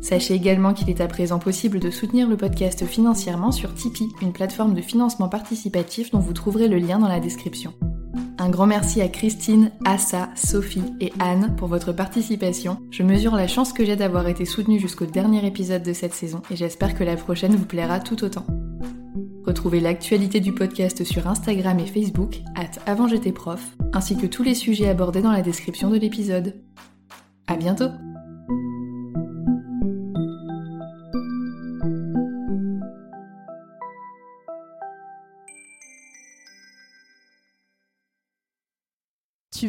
Sachez également qu'il est à présent possible de soutenir le podcast financièrement sur Tipeee, une plateforme de financement participatif dont vous trouverez le lien dans la description. Un grand merci à Christine, Assa, Sophie et Anne pour votre participation. Je mesure la chance que j'ai d'avoir été soutenue jusqu'au dernier épisode de cette saison et j'espère que la prochaine vous plaira tout autant. Retrouvez l'actualité du podcast sur Instagram et Facebook, arobase avant j'étais prof, ainsi que tous les sujets abordés dans la description de l'épisode. À bientôt! Tu